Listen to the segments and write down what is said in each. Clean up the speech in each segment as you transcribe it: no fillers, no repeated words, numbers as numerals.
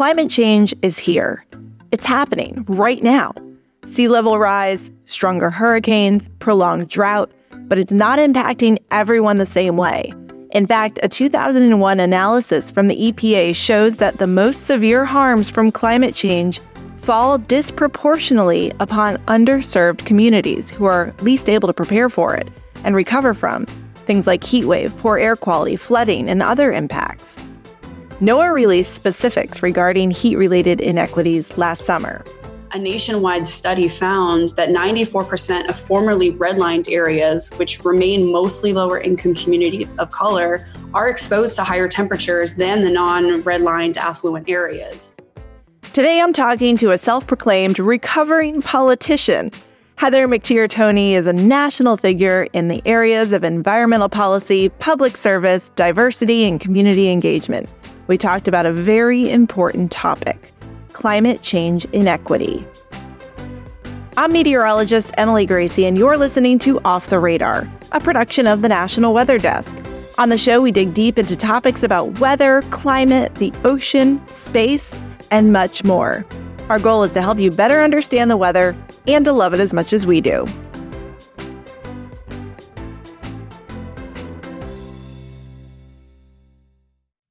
Climate change is here. It's happening right now. Sea level rise, stronger hurricanes, prolonged drought, but it's not impacting everyone the same way. In fact, a 2001 analysis from the EPA shows that the most severe harms from climate change fall disproportionately upon underserved communities who are least able to prepare for it and recover from things like heat wave, poor air quality, flooding, and other impacts. NOAA released specifics regarding heat-related inequities last summer. A nationwide study found that 94% of formerly redlined areas, which remain mostly lower-income communities of color, are exposed to higher temperatures than the non-redlined affluent areas. Today I'm talking to a self-proclaimed recovering politician. Heather McTeer Toney is a national figure in the areas of environmental policy, public service, diversity, and community engagement. We talked about a very important topic: climate change inequity. I'm meteorologist Emily Gracie, and you're listening to Off the Radar, a production of the National Weather Desk. On the show, we dig deep into topics about weather, climate, the ocean, space, and much more. Our goal is to help you better understand the weather and to love it as much as we do.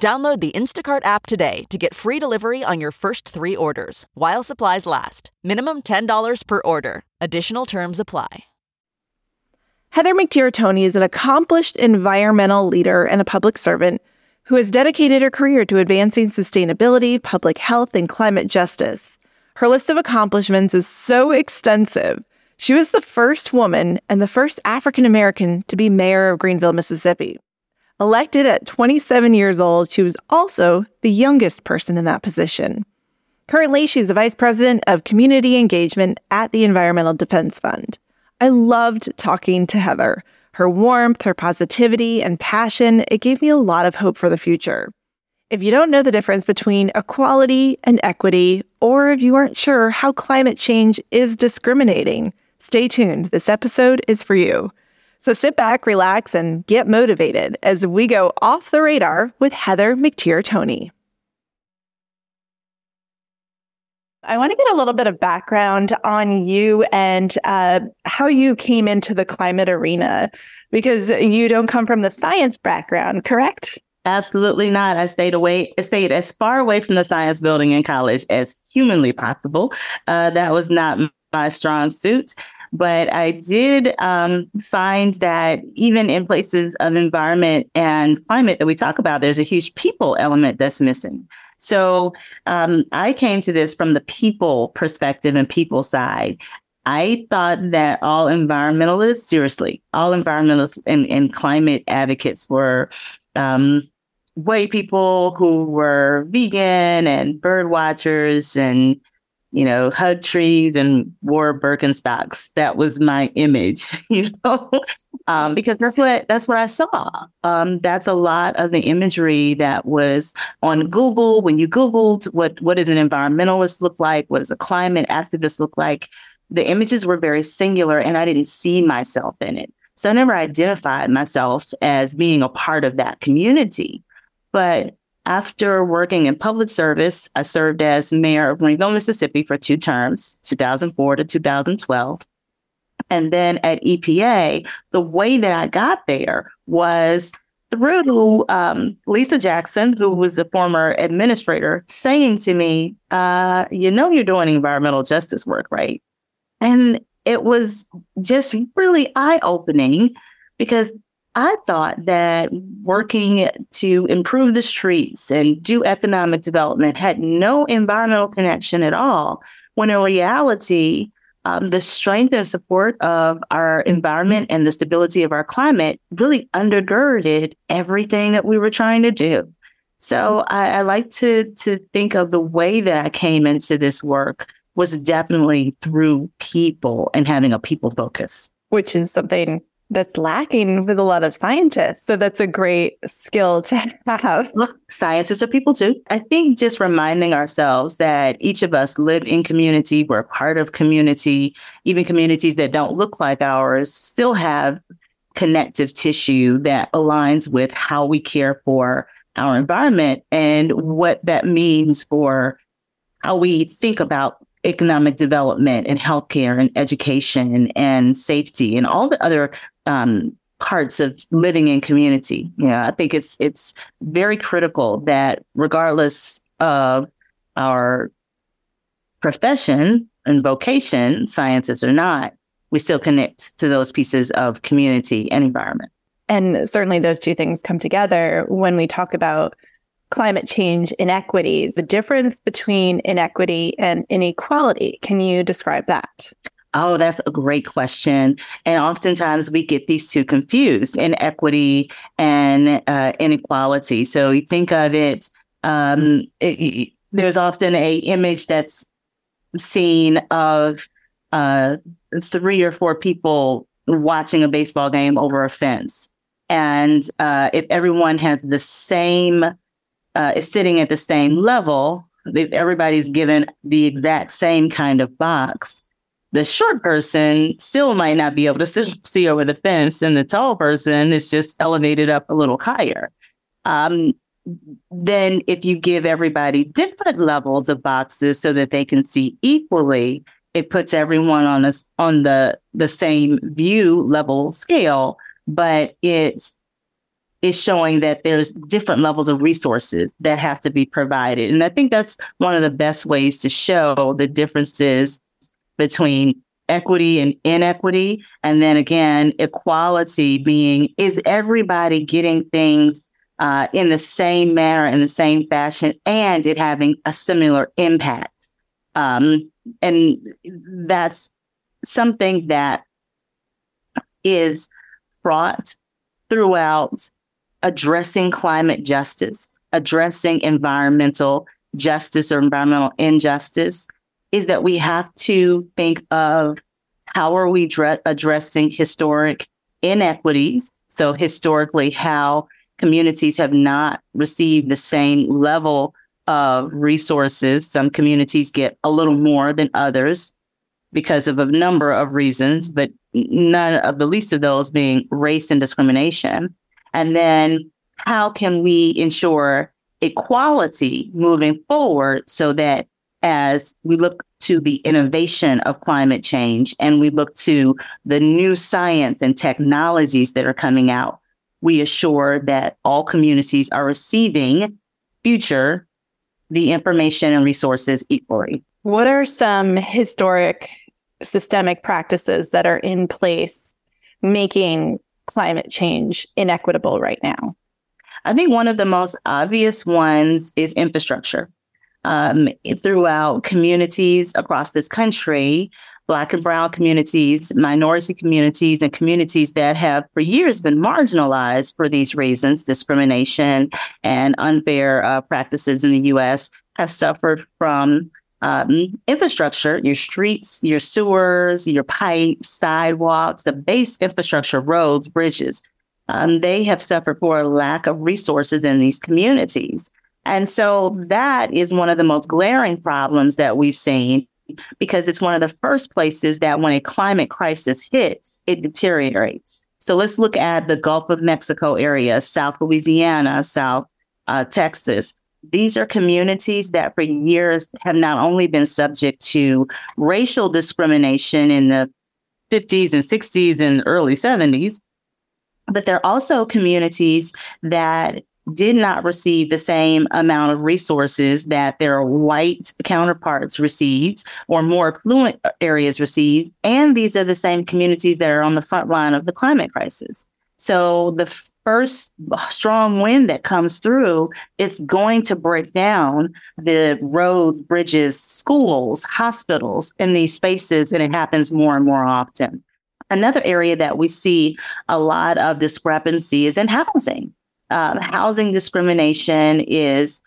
Download the Instacart app today to get free delivery on your first three orders, while supplies last. Minimum $10 per order. Additional terms apply. Heather McTeer Toney is an accomplished environmental leader and a public servant who has dedicated her career to advancing sustainability, public health, and climate justice. Her list of accomplishments is so extensive. She was the first woman and the first African American to be mayor of Greenville, Mississippi. Elected at 27 years old, she was also the youngest person in that position. Currently, she's the Vice President of Community Engagement at the Environmental Defense Fund. I loved talking to Heather. Her warmth, her positivity, and passion, it gave me a lot of hope for the future. If you don't know the difference between equality and equity, or if you aren't sure how climate change is discriminating, stay tuned. This episode is for you. So sit back, relax, and get motivated as we go off the radar with Heather McTeer Toney. I want to get a little bit of background on you and how you came into the climate arena, because you don't come from the science background, correct? Absolutely not. I stayed as far away from the science building in college as humanly possible. That was not my strong suit. But I did find that even in places of environment and climate that we talk about, there's a huge people element that's missing. So I came to this from the people perspective and people side. I thought that all environmentalists, seriously, all environmentalists and climate advocates were white people who were vegan and bird watchers and hug trees and wore Birkenstocks. That was my image, because that's what I saw. That's a lot of the imagery that was on Google. When you Googled what does an environmentalist look like? What does a climate activist look like? The images were very singular and I didn't see myself in it. So I never identified myself as being a part of that community. But after working in public service, I served as mayor of Greenville, Mississippi for two terms, 2004 to 2012. And then at EPA, the way that I got there was through Lisa Jackson, who was a former administrator, saying to me, you're doing environmental justice work, right? And it was just really eye-opening, because I thought that working to improve the streets and do economic development had no environmental connection at all, when in reality, the strength and support of our environment and the stability of our climate really undergirded everything that we were trying to do. So I like to think of the way that I came into this work was definitely through people and having a people focus. Which is something that's lacking with a lot of scientists. So that's a great skill to have. Look, scientists are people too. I think just reminding ourselves that each of us live in community, we're part of community, even communities that don't look like ours still have connective tissue that aligns with how we care for our environment and what that means for how we think about economic development and healthcare and education and safety and all the other parts of living in community. Yeah, I think it's very critical that regardless of our profession and vocation, scientists or not, we still connect to those pieces of community and environment. And certainly those two things come together when we talk about climate change inequities, the difference between inequity and inequality. Can you describe that? Oh, that's a great question. And oftentimes we get these two confused, inequity and inequality. So you think of it, there's often an image that's seen of three or four people watching a baseball game over a fence. And if everyone has the same is sitting at the same level, if everybody's given the exact same kind of box, the short person still might not be able to see over the fence, and the tall person is just elevated up a little higher. Then if you give everybody different levels of boxes so that they can see equally, it puts everyone on the same view level scale, but it's showing that there's different levels of resources that have to be provided. And I think that's one of the best ways to show the differences between equity and inequity. And then again, equality being, is everybody getting things in the same manner, in the same fashion, and it having a similar impact? And that's something that is brought throughout addressing climate justice, addressing environmental justice or environmental injustice, is that we have to think of how are we addressing historic inequities. So historically, how communities have not received the same level of resources. Some communities get a little more than others because of a number of reasons, but none of the least of those being race and discrimination. And then how can we ensure equality moving forward so that as we look to the innovation of climate change and we look to the new science and technologies that are coming out, we assure that all communities are receiving the information and resources equally. What are some historic systemic practices that are in place making climate change inequitable right now? I think one of the most obvious ones is infrastructure. Throughout communities across this country, Black and Brown communities, minority communities, and communities that have for years been marginalized for these reasons, discrimination and unfair practices in the U.S., have suffered from infrastructure, your streets, your sewers, your pipes, sidewalks, the base infrastructure, roads, bridges. They have suffered for a lack of resources in these communities. And so that is one of the most glaring problems that we've seen, because it's one of the first places that when a climate crisis hits, it deteriorates. So let's look at the Gulf of Mexico area, South Louisiana, South Texas. These are communities that for years have not only been subject to racial discrimination in the 50s and 60s and early 70s, but they're also communities that did not receive the same amount of resources that their white counterparts received or more affluent areas received. And these are the same communities that are on the front line of the climate crisis. So the first strong wind that comes through, it's going to break down the roads, bridges, schools, hospitals in these spaces, and it happens more and more often. Another area that we see a lot of discrepancy is in housing. Housing discrimination is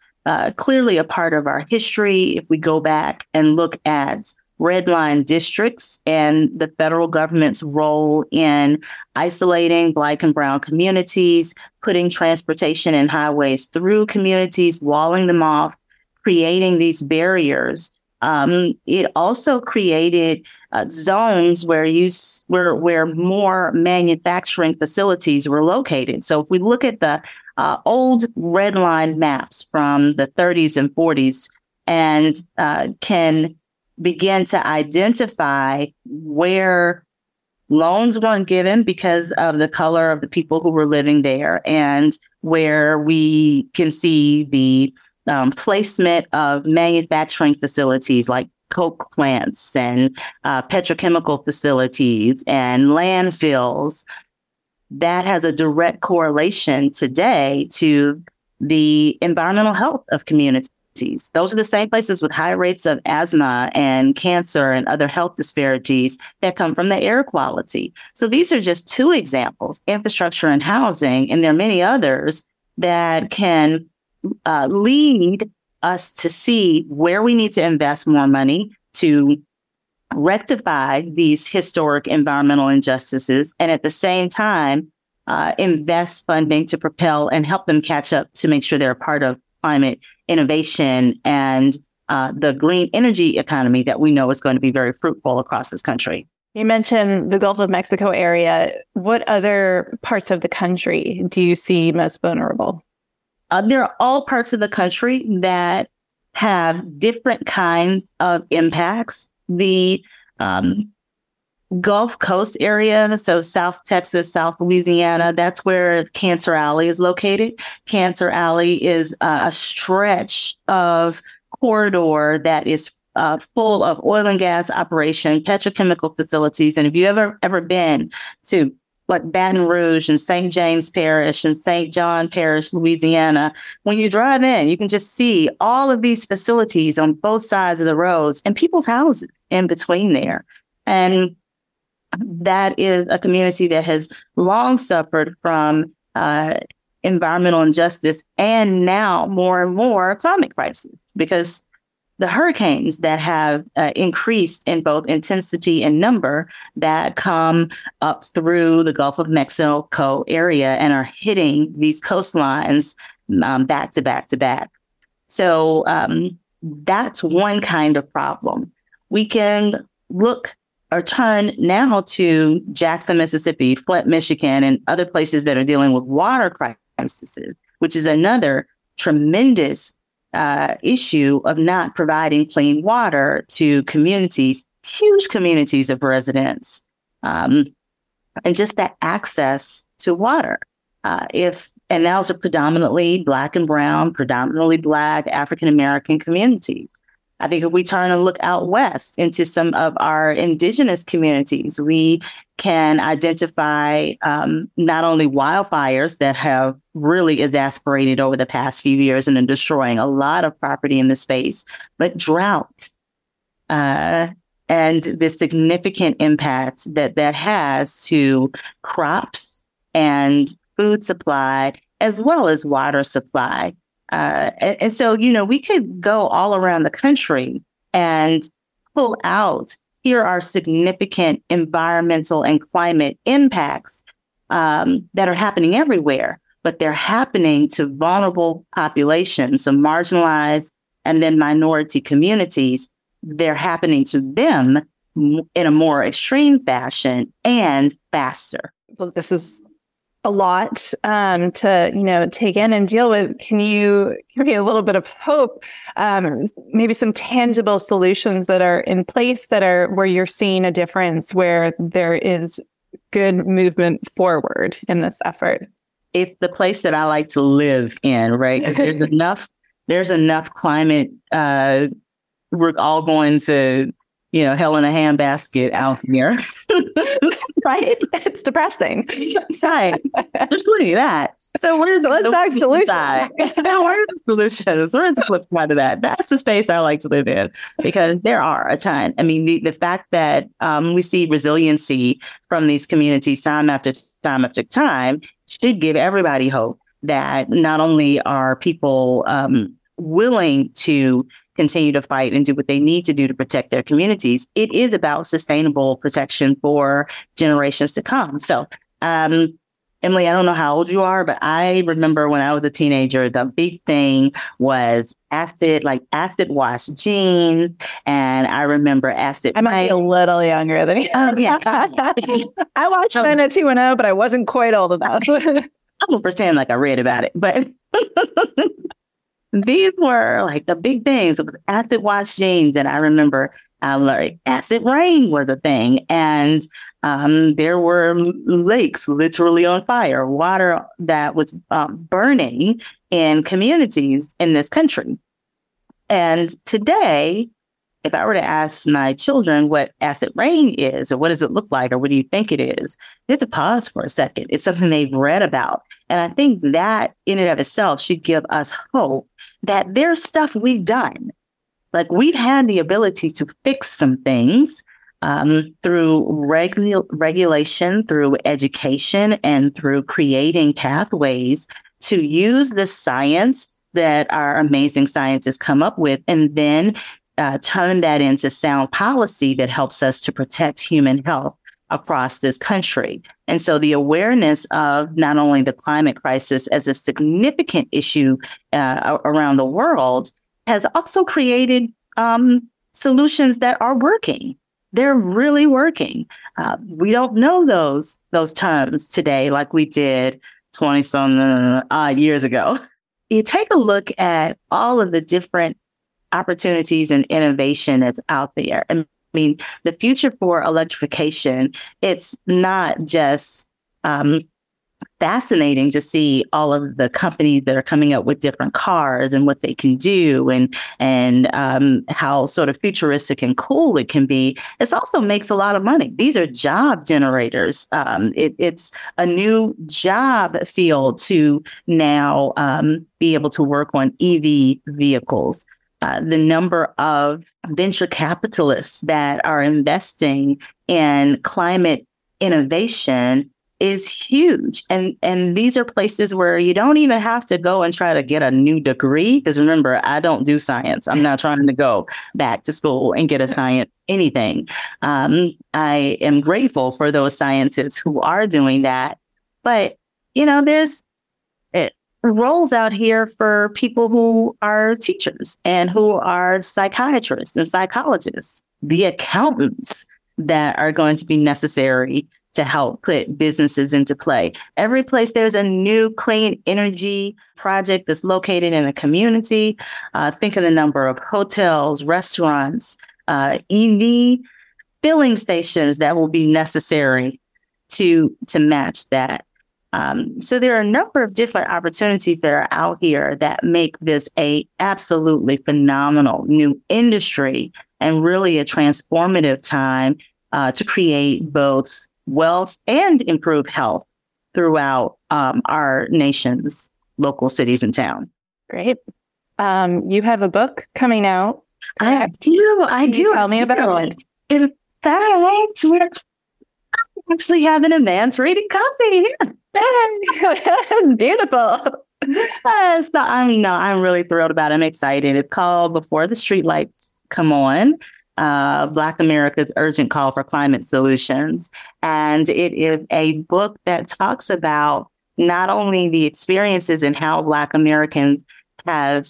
clearly a part of our history. If we go back and look at redline districts and the federal government's role in isolating Black and Brown communities, putting transportation and highways through communities, walling them off, creating these barriers. It also created zones where more manufacturing facilities were located. So if we look at the old redline maps from the 30s and 40s and can begin to identify where loans weren't given because of the color of the people who were living there, and where we can see the placement of manufacturing facilities like coke plants and petrochemical facilities and landfills. That has a direct correlation today to the environmental health of communities. Those are the same places with high rates of asthma and cancer and other health disparities that come from the air quality. So these are just two examples, infrastructure and housing, and there are many others that can lead us to see where we need to invest more money to rectify these historic environmental injustices, and at the same time, invest funding to propel and help them catch up to make sure they're a part of climate innovation and the green energy economy that we know is going to be very fruitful across this country. You mentioned the Gulf of Mexico area. What other parts of the country do you see most vulnerable? There are all parts of the country that have different kinds of impacts. The Gulf Coast area, so South Texas, South Louisiana, that's where Cancer Alley is located. Cancer Alley is a stretch of corridor that is full of oil and gas operation, petrochemical facilities. And if you've ever been to like Baton Rouge and St. James Parish and St. John Parish, Louisiana, when you drive in, you can just see all of these facilities on both sides of the roads and people's houses in between there. And that is a community that has long suffered from environmental injustice, and now more and more climate crisis, because the hurricanes that have increased in both intensity and number that come up through the Gulf of Mexico area and are hitting these coastlines back to back to back. So that's one kind of problem. We can look or turn now to Jackson, Mississippi, Flint, Michigan, and other places that are dealing with water crises, which is another tremendous issue of not providing clean water to communities, huge communities of residents, and just that access to water. And those are predominantly Black and Brown, predominantly Black African-American communities. I think if we turn and look out west into some of our indigenous communities, we can identify not only wildfires that have really exacerbated over the past few years and are destroying a lot of property in the space, but drought and the significant impact that has to crops and food supply, as well as water supply. And so, we could go all around the country and pull out, here are significant environmental and climate impacts that are happening everywhere, but they're happening to vulnerable populations, so marginalized and then minority communities. They're happening to them in a more extreme fashion and faster. Well, this is a lot to take in and deal with. Can you give me a little bit of hope, maybe some tangible solutions that are in place that are where you're seeing a difference, where there is good movement forward in this effort? It's the place that I like to live in, right? Because there's enough climate. We're all going to hell in a handbasket out here. Right? It's depressing. Right. There's plenty of that. So where's the solutions? Where's the flip side of that? That's the space I like to live in, because there are a ton. I mean, the fact that we see resiliency from these communities time after time should give everybody hope that not only are people willing to continue to fight and do what they need to do to protect their communities, it is about sustainable protection for generations to come. So, Emily, I don't know how old you are, but I remember when I was a teenager, the big thing was acid wash jeans. And I remember acid. I might be a little younger than you. Yeah. I watched Men at 210, but I wasn't quite old enough. I'm going to pretend like I read about it, but these were like the big things. It was acid wash jeans. And I remember learning acid rain was a thing. And there were lakes literally on fire, water that was burning in communities in this country. And today, if I were to ask my children what acid rain is, or what does it look like, or what do you think it is, they have to pause for a second. It's something they've read about. And I think that in and of itself should give us hope that there's stuff we've done. Like, we've had the ability to fix some things through regulation, through education, and through creating pathways to use the science that our amazing scientists come up with, and then turn that into sound policy that helps us to protect human health across this country. And so the awareness of not only the climate crisis as a significant issue around the world has also created solutions that are working. They're really working. We don't know those terms today like we did 20-some odd years ago. You take a look at all of the different opportunities and innovation that's out there. I mean, the future for electrification, it's not just fascinating to see all of the companies that are coming up with different cars and what they can do, and how sort of futuristic and cool it can be. It also makes a lot of money. These are job generators. It's a new job field to now be able to work on EV vehicles. The number of venture capitalists that are investing in climate innovation is huge. And these are places where you don't even have to go and try to get a new degree. Because remember, I don't do science. I'm not trying to go back to school and get a science anything. I am grateful for those scientists who are doing that. But, you know, there's roles out here for people who are teachers and who are psychiatrists and psychologists, the accountants that are going to be necessary to help put businesses into play. Every place there's a new clean energy project that's located in a community. Think of the number of hotels, restaurants, EV filling stations that will be necessary to match that. So there are a number of different opportunities that are out here that make this a absolutely phenomenal new industry and really a transformative time to create both wealth and improve health throughout our nation's local cities and towns. Great. You have a book coming out. I do. Tell me about it. In fact, we're actually having a man's reading copy. That's beautiful. Yes, I'm really thrilled about it. I'm excited. It's called Before the Streetlights Come On, Black America's Urgent Call for Climate Solutions. And it is a book that talks about not only the experiences and how Black Americans have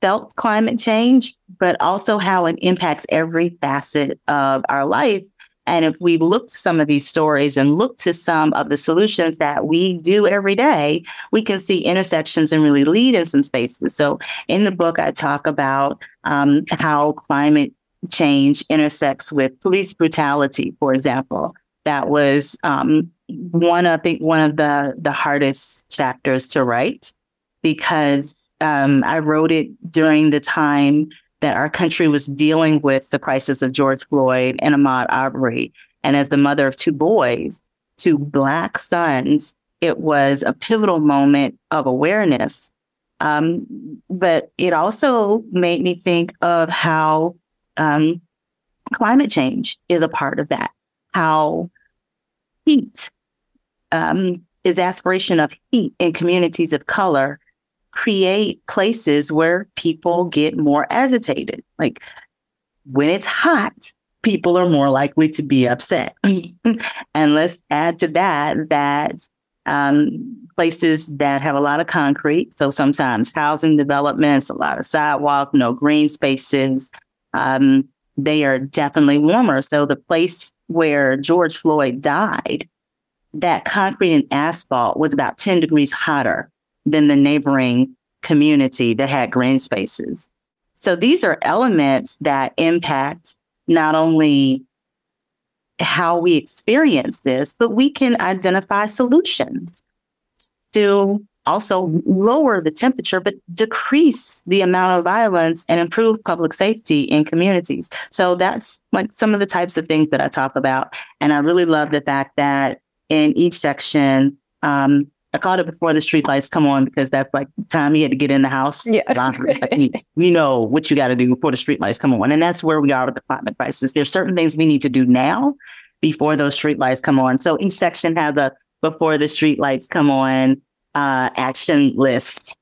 felt climate change, but also how it impacts every facet of our life. And if we look to some of these stories and look to some of the solutions that we do every day, we can see intersections and really lead in some spaces. So in the book, I talk about how climate change intersects with police brutality, for example. That was one of the hardest chapters to write, because I wrote it during the time that our country was dealing with the crisis of George Floyd and Ahmaud Arbery. And as the mother of two boys, two Black sons, it was a pivotal moment of awareness. But it also made me think of how climate change is a part of that, how heat is aspiration of heat in communities of color create places where people get more agitated. Like when it's hot, people are more likely to be upset. And let's add to that places that have a lot of concrete. So sometimes housing developments, a lot of sidewalk, no green spaces, they are definitely warmer. So the place where George Floyd died, that concrete and asphalt was about 10 degrees hotter than the neighboring community that had green spaces. So these are elements that impact not only how we experience this, but we can identify solutions to also lower the temperature, but decrease the amount of violence and improve public safety in communities. So that's like some of the types of things that I talk about. And I really love the fact that in each section, I called it Before the Streetlights Come On, because that's like the time you had to get in the house. Yeah. You know what you got to do before the streetlights come on. And that's where we are with the climate crisis. There's certain things we need to do now before those streetlights come on. So each section has a Before the Streetlights Come On action list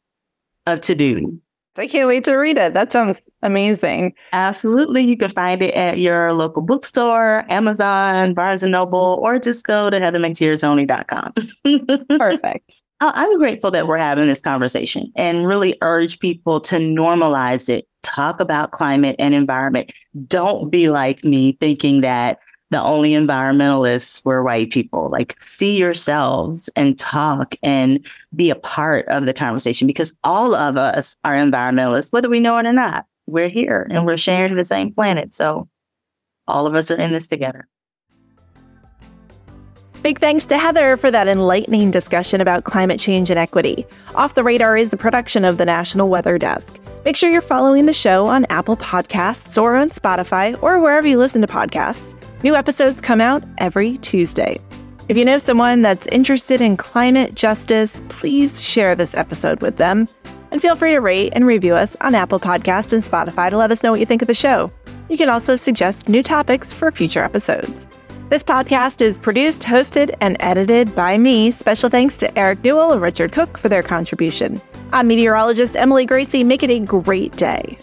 of to-do. I can't wait to read it. That sounds amazing. Absolutely. You can find it at your local bookstore, Amazon, Barnes & Noble, or just go to heathermcteertoney.com. Perfect. I'm grateful that we're having this conversation and really urge people to normalize it. Talk about climate and environment. Don't be like me thinking that the only environmentalists were white people. Like, see yourselves and talk and be a part of the conversation, because all of us are environmentalists, whether we know it or not. We're here and we're sharing the same planet. So all of us are in this together. Big thanks to Heather for that enlightening discussion about climate change and equity. Off the Radar is a production of the National Weather Desk. Make sure you're following the show on Apple Podcasts or on Spotify or wherever you listen to podcasts. New episodes come out every Tuesday. If you know someone that's interested in climate justice, please share this episode with them. And feel free to rate and review us on Apple Podcasts and Spotify to let us know what you think of the show. You can also suggest new topics for future episodes. This podcast is produced, hosted, and edited by me. Special thanks to Eric Newell and Richard Cook for their contribution. I'm meteorologist Emily Gracie. Make it a great day.